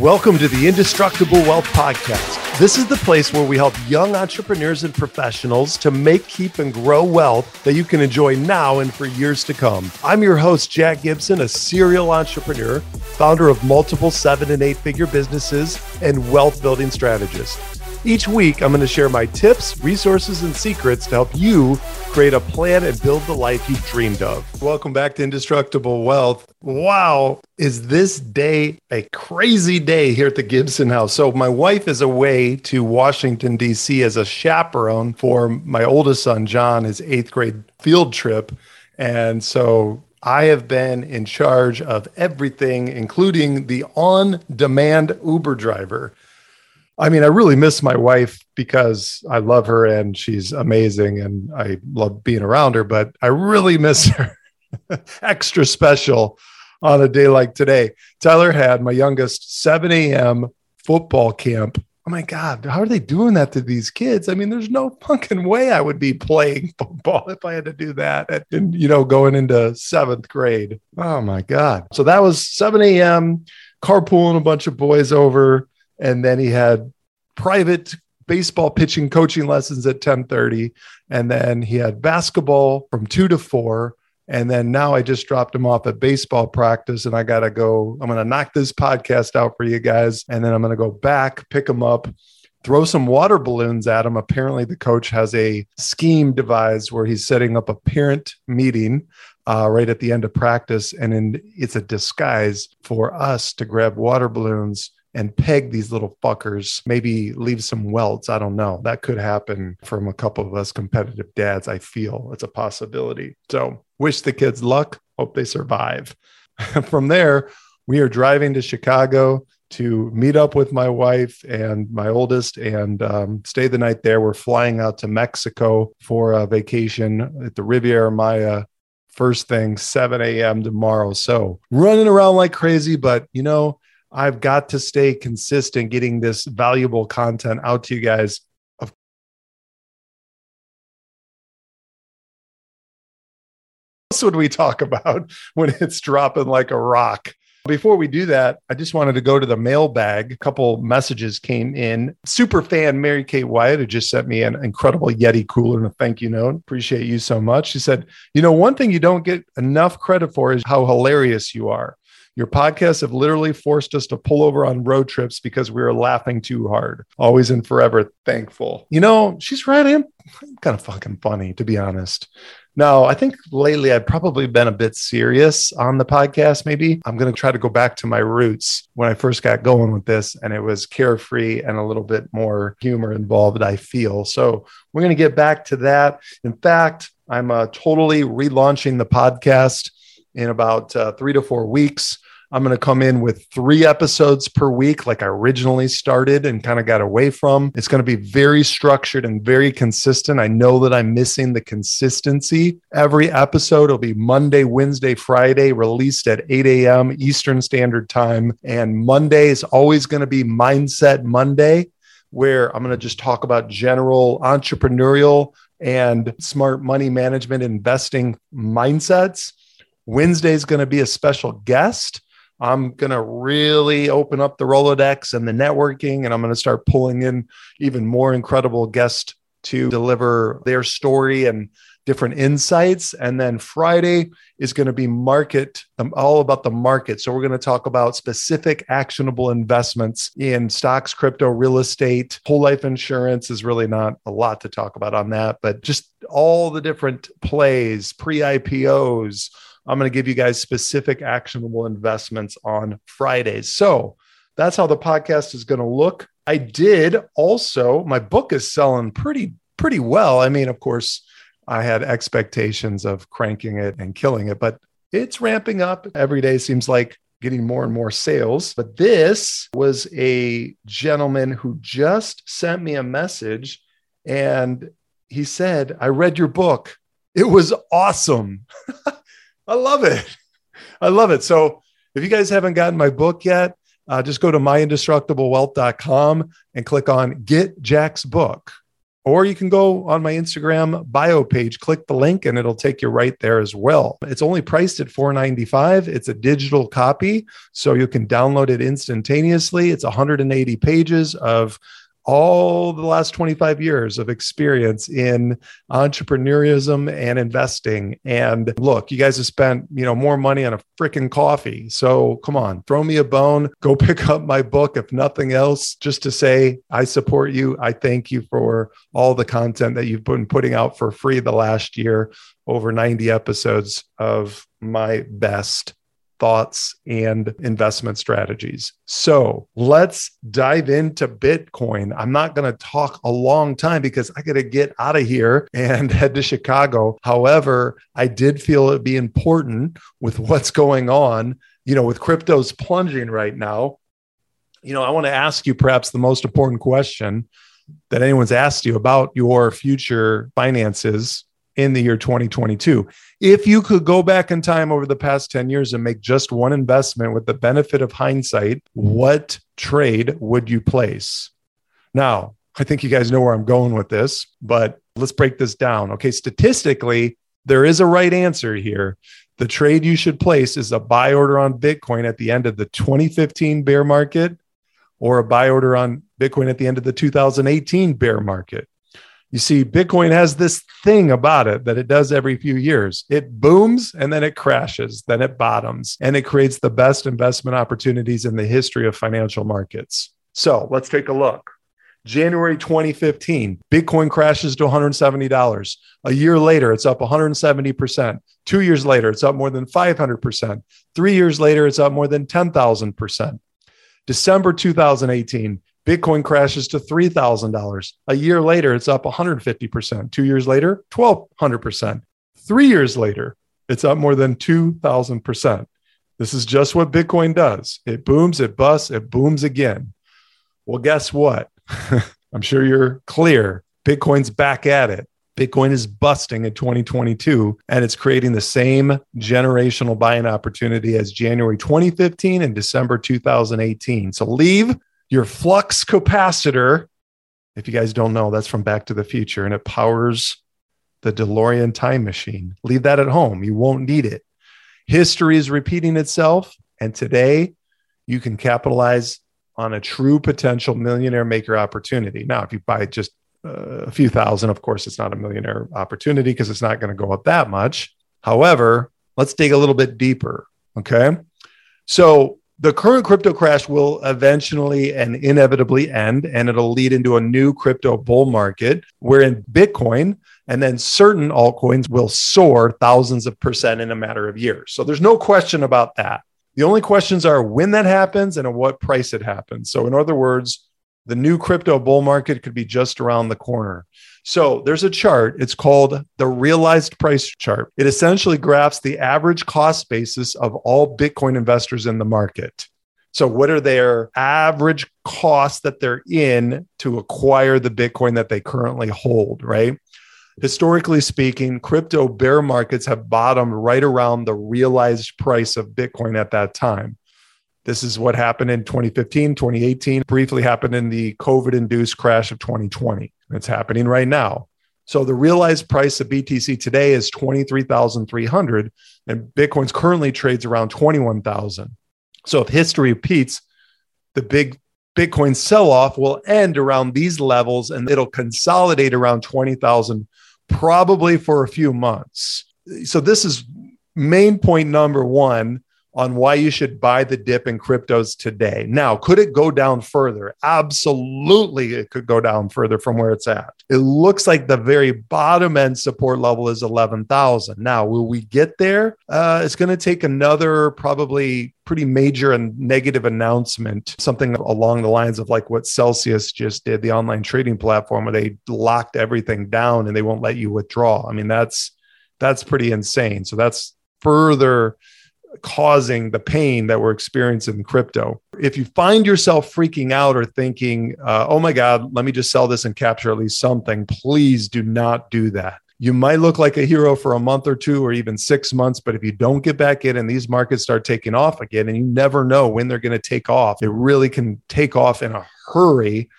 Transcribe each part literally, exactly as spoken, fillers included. Welcome to the Indestructible Wealth Podcast. This is the place where we help young entrepreneurs and professionals to make, keep, and grow wealth that you can enjoy now and for years to come. I'm your host, Jack Gibson, a serial entrepreneur, founder of multiple seven and eight figure businesses, and wealth building strategist. Each week, I'm going to share my tips, resources, and secrets to help you create a plan and build the life you've dreamed of. Welcome back to Indestructible Wealth. Wow, is this day a crazy day here at the Gibson House? So my wife is away to Washington, D C as a chaperone for my oldest son, John, his eighth grade field trip. And so I have been in charge of everything, including the on-demand Uber driver. I mean, I really miss my wife because I love her and she's amazing and I love being around her, but I really miss her. Extra special on a day like today. Tyler had my youngest seven a.m. football camp. Oh my God, how are they doing that to these kids? I mean, there's no fucking way I would be playing football if I had to do that at, you know, going into seventh grade. Oh my God. So that was seven a.m. carpooling a bunch of boys over. And then he had private baseball pitching coaching lessons at ten thirty. And then he had basketball from two to four. And then now I just dropped him off at baseball practice and I got to go. I'm going to knock this podcast out for you guys. And then I'm going to go back, pick him up, throw some water balloons at him. Apparently the coach has a scheme devised where he's setting up a parent meeting Uh, right at the end of practice. And in, it's a disguise for us to grab water balloons and peg these little fuckers, maybe leave some welts. I don't know. That could happen from a couple of us competitive dads. I feel it's a possibility. So wish the kids luck. Hope they survive. From there, we are driving to Chicago to meet up with my wife and my oldest and um, stay the night there. We're flying out to Mexico for a vacation at the Riviera Maya. First thing, seven a.m. tomorrow. So running around like crazy, but you know, I've got to stay consistent getting this valuable content out to you guys. Of course, what would we talk about when it's dropping like a rock? Before we do that, I just wanted to go to the mailbag. A couple messages came in. Super fan Mary Kate Wyatt, who just sent me an incredible Yeti cooler and a thank you note. Appreciate you so much. She said, you know, one thing you don't get enough credit for is how hilarious you are. Your podcasts have literally forced us to pull over on road trips because we were laughing too hard. Always and forever thankful. You know, she's right. I'm kind of fucking funny, to be honest. Now, I think lately I've probably been a bit serious on the podcast, maybe. I'm going to try to go back to my roots when I first got going with this, and it was carefree and a little bit more humor involved, I feel. So we're going to get back to that. In fact, I'm uh, totally relaunching the podcast in about uh, three to four weeks. I'm going to come in with three episodes per week, like I originally started and kind of got away from. It's going to be very structured and very consistent. I know that I'm missing the consistency. Every episode will be Monday, Wednesday, Friday, released at eight a.m. Eastern Standard Time. And Monday is always going to be Mindset Monday, where I'm going to just talk about general entrepreneurial and smart money management investing mindsets. Wednesday is going to be a special guest. I'm going to really open up the Rolodex and the networking, and I'm going to start pulling in even more incredible guests to deliver their story and different insights. And then Friday is going to be market, um, all about the market. So we're going to talk about specific actionable investments in stocks, crypto, real estate. Whole life insurance is really not a lot to talk about on that, but just all the different plays, pre-I P Os, I'm going to give you guys specific actionable investments on Fridays. So that's how the podcast is going to look. I did also, my book is selling pretty, pretty well. I mean, of course, I had expectations of cranking it and killing it, but it's ramping up. Every day seems like getting more and more sales. But this was a gentleman who just sent me a message and he said, I read your book. It was awesome. I love it. I love it. So if you guys haven't gotten my book yet, uh, just go to my indestructible wealth dot com and click on Get Jack's Book. Or you can go on my Instagram bio page, click the link, and it'll take you right there as well. It's only priced at four ninety-five. It's a digital copy, so you can download it instantaneously. It's one hundred eighty pages of all the last twenty-five years of experience in entrepreneurism and investing. And look, you guys have spent, you know, more money on a freaking coffee. So come on, throw me a bone, go pick up my book. If nothing else, just to say, I support you. I thank you for all the content that you've been putting out for free the last year, over ninety episodes of my best thoughts and investment strategies. So let's dive into Bitcoin. I'm not going to talk a long time because I got to get out of here and head to Chicago. However, I did feel it'd be important with what's going on, you know, with crypto's plunging right now. You know, I want to ask you perhaps the most important question that anyone's asked you about your future finances in the year twenty twenty-two. If you could go back in time over the past ten years and make just one investment with the benefit of hindsight, what trade would you place? Now, I think you guys know where I'm going with this, but let's break this down. Okay, statistically, there is a right answer here. The trade you should place is a buy order on Bitcoin at the end of the twenty fifteen bear market or a buy order on Bitcoin at the end of the two thousand eighteen bear market. You see, Bitcoin has this thing about it that it does every few years. It booms and then it crashes, then it bottoms, and it creates the best investment opportunities in the history of financial markets. So let's take a look. January twenty fifteen, Bitcoin crashes to one hundred seventy dollars. A year later, it's up one hundred seventy percent. Two years later, it's up more than five hundred percent. Three years later, it's up more than ten thousand percent. December two thousand eighteen, Bitcoin crashes to three thousand dollars. A year later, it's up one hundred fifty percent. Two years later, one thousand two hundred percent. Three years later, it's up more than two thousand percent. This is just what Bitcoin does. It booms, it busts, it booms again. Well, guess what? I'm sure you're clear. Bitcoin's back at it. Bitcoin is busting in twenty twenty-two, and it's creating the same generational buying opportunity as January twenty fifteen and December two thousand eighteen. So leave your flux capacitor. If you guys don't know, that's from Back to the Future, and it powers the DeLorean time machine. Leave that at home. You won't need it. History is repeating itself, and today you can capitalize on a true potential millionaire maker opportunity. Now, if you buy just uh, a few thousand, of course, it's not a millionaire opportunity because it's not going to go up that much. However, let's dig a little bit deeper, okay? So the current crypto crash will eventually and inevitably end, and it'll lead into a new crypto bull market wherein Bitcoin and then certain altcoins will soar thousands of percent in a matter of years. So there's no question about that. The only questions are when that happens and at what price it happens. So in other words, the new crypto bull market could be just around the corner. So there's a chart. It's called the realized price chart. It essentially graphs the average cost basis of all Bitcoin investors in the market. So what are their average costs that they're in to acquire the Bitcoin that they currently hold, right? Historically speaking, crypto bear markets have bottomed right around the realized price of Bitcoin at that time. This is what happened in twenty fifteen, twenty eighteen, briefly happened in the COVID-induced crash of twenty twenty. It's happening right now. So the realized price of B T C today is twenty-three thousand three hundred dollars, and Bitcoin's currently trades around twenty-one thousand dollars. So if history repeats, the big Bitcoin sell-off will end around these levels, and it'll consolidate around twenty thousand dollars, probably for a few months. So this is main point number one on why you should buy the dip in cryptos today. Now, could it go down further? Absolutely, it could go down further from where it's at. It looks like the very bottom end support level is eleven thousand. Now, will we get there? Uh, it's going to take another probably pretty major and negative announcement, something along the lines of like what Celsius just did, the online trading platform where they locked everything down and they won't let you withdraw. I mean, that's that's pretty insane. So that's further causing the pain that we're experiencing in crypto. If you find yourself freaking out or thinking, uh, oh my God, let me just sell this and capture at least something, please do not do that. You might look like a hero for a month or two or even six months, but if you don't get back in and these markets start taking off again, and you never know when they're going to take off, it really can take off in a hurry.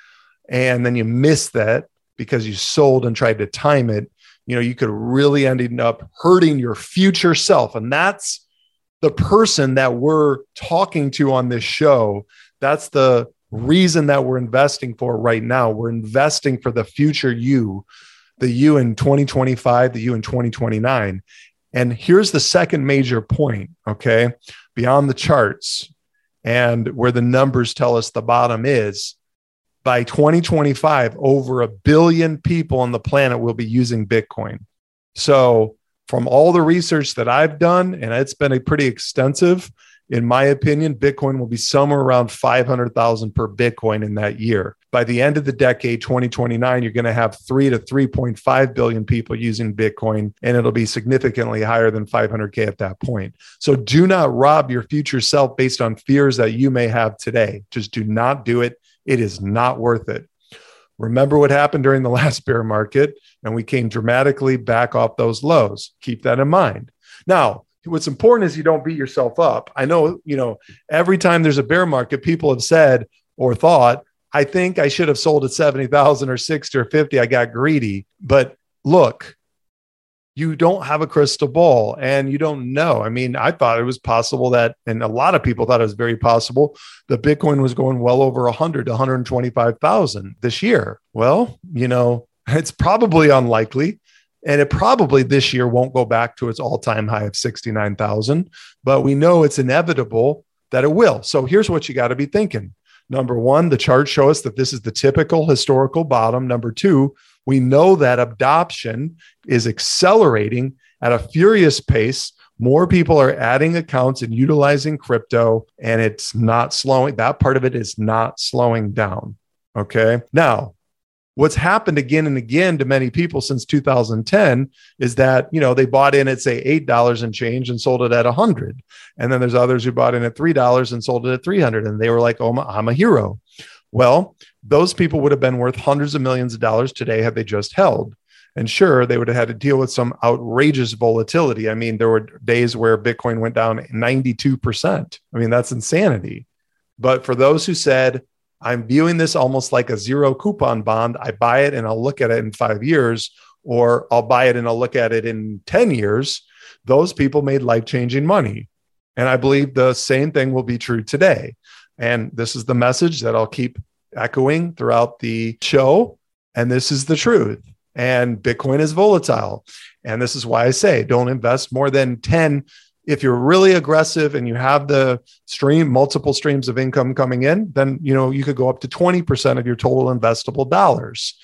And then you miss that because you sold and tried to time it, you know, you could really end up hurting your future self. And that's the person that we're talking to on this show. That's the reason that we're investing for right now. We're investing for the future you, the you in twenty twenty-five, the you in twenty twenty-nine. And here's the second major point, okay? Beyond the charts and where the numbers tell us the bottom is, by twenty twenty-five, over a billion people on the planet will be using Bitcoin. So from all the research that I've done, and it's been a pretty extensive, in my opinion, Bitcoin will be somewhere around five hundred thousand per Bitcoin in that year. By the end of the decade, twenty twenty-nine, you're going to have three to three point five billion people using Bitcoin, and it'll be significantly higher than five hundred K at that point. So do not rob your future self based on fears that you may have today. Just do not do it. It is not worth it. Remember what happened during the last bear market, and we came dramatically back off those lows. Keep that in mind. Now, what's important is you don't beat yourself up. I know, you know, every time there's a bear market, people have said or thought, I think I should have sold at seventy thousand or sixty or fifty. I got greedy. But look, you don't have a crystal ball and you don't know. I mean, I thought it was possible that, and a lot of people thought it was very possible, that Bitcoin was going well over one hundred to one hundred twenty-five thousand this year. Well, you know, it's probably unlikely. And it probably this year won't go back to its all-time high of sixty-nine thousand, but we know it's inevitable that it will. So here's what you got to be thinking. Number one, the charts show us that this is the typical historical bottom. Number two, we know that adoption is accelerating at a furious pace. More people are adding accounts and utilizing crypto, and it's not slowing. That part of it is not slowing down. Okay. Now, what's happened again and again to many people since two thousand ten is that, you know, they bought in at say eight dollars and change and sold it at one hundred. And then there's others who bought in at three dollars and sold it at three hundred. And they were like, oh, I'm a hero. Well, those people would have been worth hundreds of millions of dollars today had they just held. And sure, they would have had to deal with some outrageous volatility. I mean, there were days where Bitcoin went down ninety-two percent. I mean, that's insanity. But for those who said, I'm viewing this almost like a zero coupon bond. I buy it and I'll look at it in five years, or I'll buy it and I'll look at it in ten years. Those people made life-changing money. And I believe the same thing will be true today. And this is the message that I'll keep echoing throughout the show. And this is the truth. And Bitcoin is volatile. And this is why I say don't invest more than ten. If you're really aggressive and you have the stream, multiple streams of income coming in, then, you know, you could go up to twenty percent of your total investable dollars.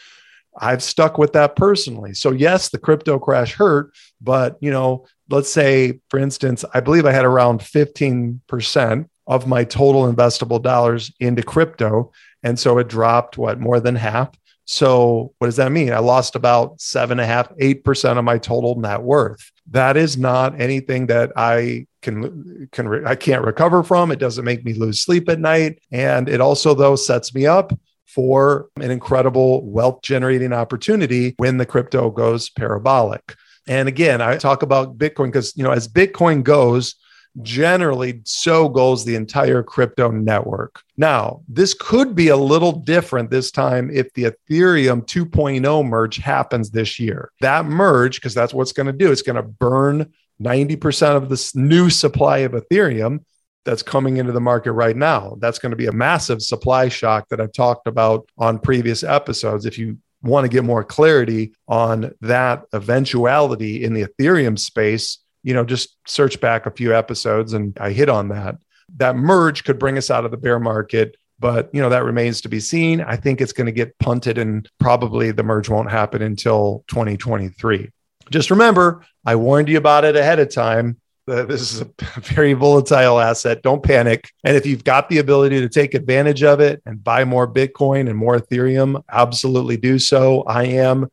I've stuck with that personally. So yes, the crypto crash hurt, but, you know, let's say, for instance, I believe I had around fifteen percent of my total investable dollars into crypto. And so it dropped what, more than half. So what does that mean? I lost about seven and a half, eight percent of my total net worth. That is not anything that I can can I can't recover from. It doesn't make me lose sleep at night, and it also though sets me up for an incredible wealth generating opportunity when the crypto goes parabolic. And again, I talk about Bitcoin because, you know, as Bitcoin goes, generally, so goes the entire crypto network. Now, this could be a little different this time if the Ethereum two point oh merge happens this year. That merge, because that's what's going to do, it's going to burn ninety percent of this new supply of Ethereum that's coming into the market right now. That's going to be a massive supply shock that I've talked about on previous episodes. If you want to get more clarity on that eventuality in the Ethereum space, you know, just search back a few episodes and I hit on that. That merge could bring us out of the bear market, but, you know, that remains to be seen. I think it's going to get punted and probably the merge won't happen until twenty twenty-three. Just remember, I warned you about it ahead of time. This is a very volatile asset. Don't panic. And if you've got the ability to take advantage of it and buy more Bitcoin and more Ethereum, absolutely do so. I am.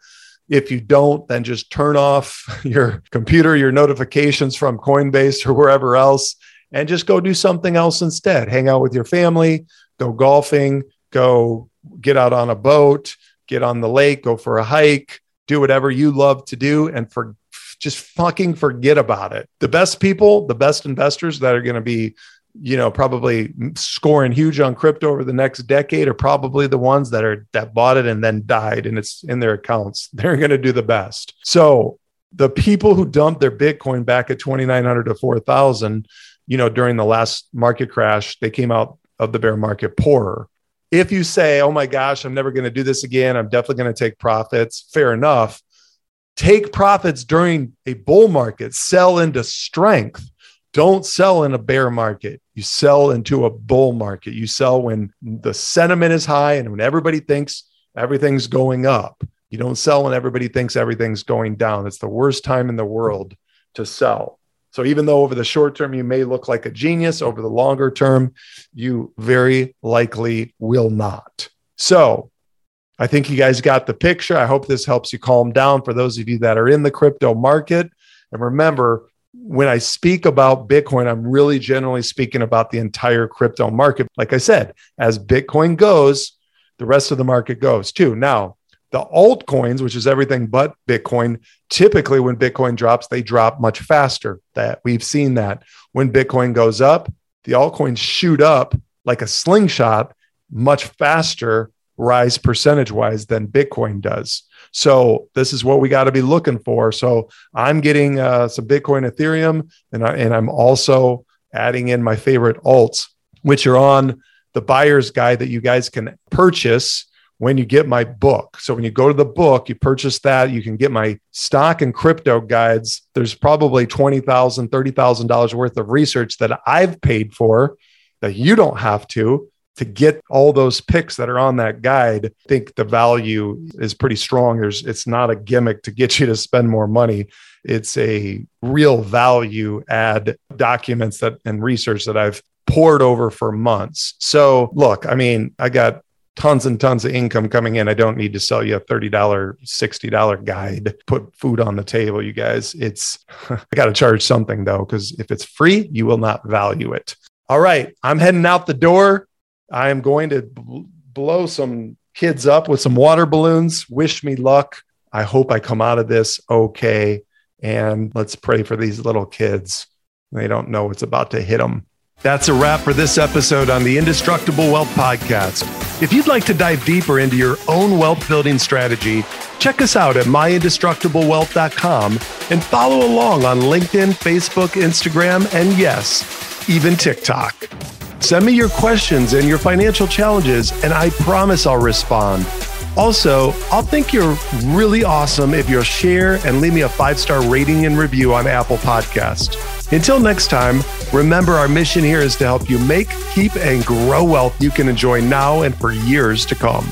If you don't, then just turn off your computer, your notifications from Coinbase or wherever else, and just go do something else instead. Hang out with your family, go golfing, go get out on a boat, get on the lake, go for a hike, do whatever you love to do, and for, just fucking forget about it. The best people, the best investors that are going to be you know, probably scoring huge on crypto over the next decade are probably the ones that are that bought it and then died and it's in their accounts. They're going to do the best. So the people who dumped their Bitcoin back at twenty-nine hundred to four thousand, you know, during the last market crash, they came out of the bear market poorer. If you say, oh my gosh, I'm never going to do this again, I'm definitely going to take profits. Fair enough. Take profits during a bull market, sell into strength. Don't sell in a bear market. You sell into a bull market. You sell when the sentiment is high and when everybody thinks everything's going up. You don't sell when everybody thinks everything's going down. It's the worst time in the world to sell. So even though over the short term, you may look like a genius, over the longer term, you very likely will not. So I think you guys got the picture. I hope this helps you calm down for those of you that are in the crypto market. And remember, when I speak about Bitcoin, I'm really generally speaking about the entire crypto market. Like I said, as Bitcoin goes, the rest of the market goes too. Now, the altcoins, which is everything but Bitcoin, typically when Bitcoin drops, they drop much faster. That we've seen that. When Bitcoin goes up, the altcoins shoot up like a slingshot, much faster rise percentage-wise than Bitcoin does. So this is what we got to be looking for. So I'm getting uh, some Bitcoin, Ethereum, and, I, and I'm also adding in my favorite alts, which are on the buyer's guide that you guys can purchase when you get my book. So when you go to the book, you purchase that, you can get my stock and crypto guides. There's probably twenty thousand dollars, thirty thousand dollars worth of research that I've paid for that you don't have to. To get all those picks that are on that guide, I think the value is pretty strong. There's, it's not a gimmick to get you to spend more money. It's a real value add documents that and research that I've poured over for months. So look, I mean, I got tons and tons of income coming in. I don't need to sell you a thirty dollars, sixty dollars guide, put food on the table, you guys. It's I got to charge something though, because if it's free, you will not value it. All right, I'm heading out the door. I am going to bl- blow some kids up with some water balloons. Wish me luck. I hope I come out of this okay. And let's pray for these little kids. They don't know what's about to hit them. That's a wrap for this episode on the Indestructible Wealth Podcast. If you'd like to dive deeper into your own wealth building strategy, check us out at my indestructible wealth dot com and follow along on LinkedIn, Facebook, Instagram, and yes, even TikTok. Send me your questions and your financial challenges, and I promise I'll respond. Also, I'll think you're really awesome if you'll share and leave me a five-star rating and review on Apple Podcasts. Until next time, remember our mission here is to help you make, keep, and grow wealth you can enjoy now and for years to come.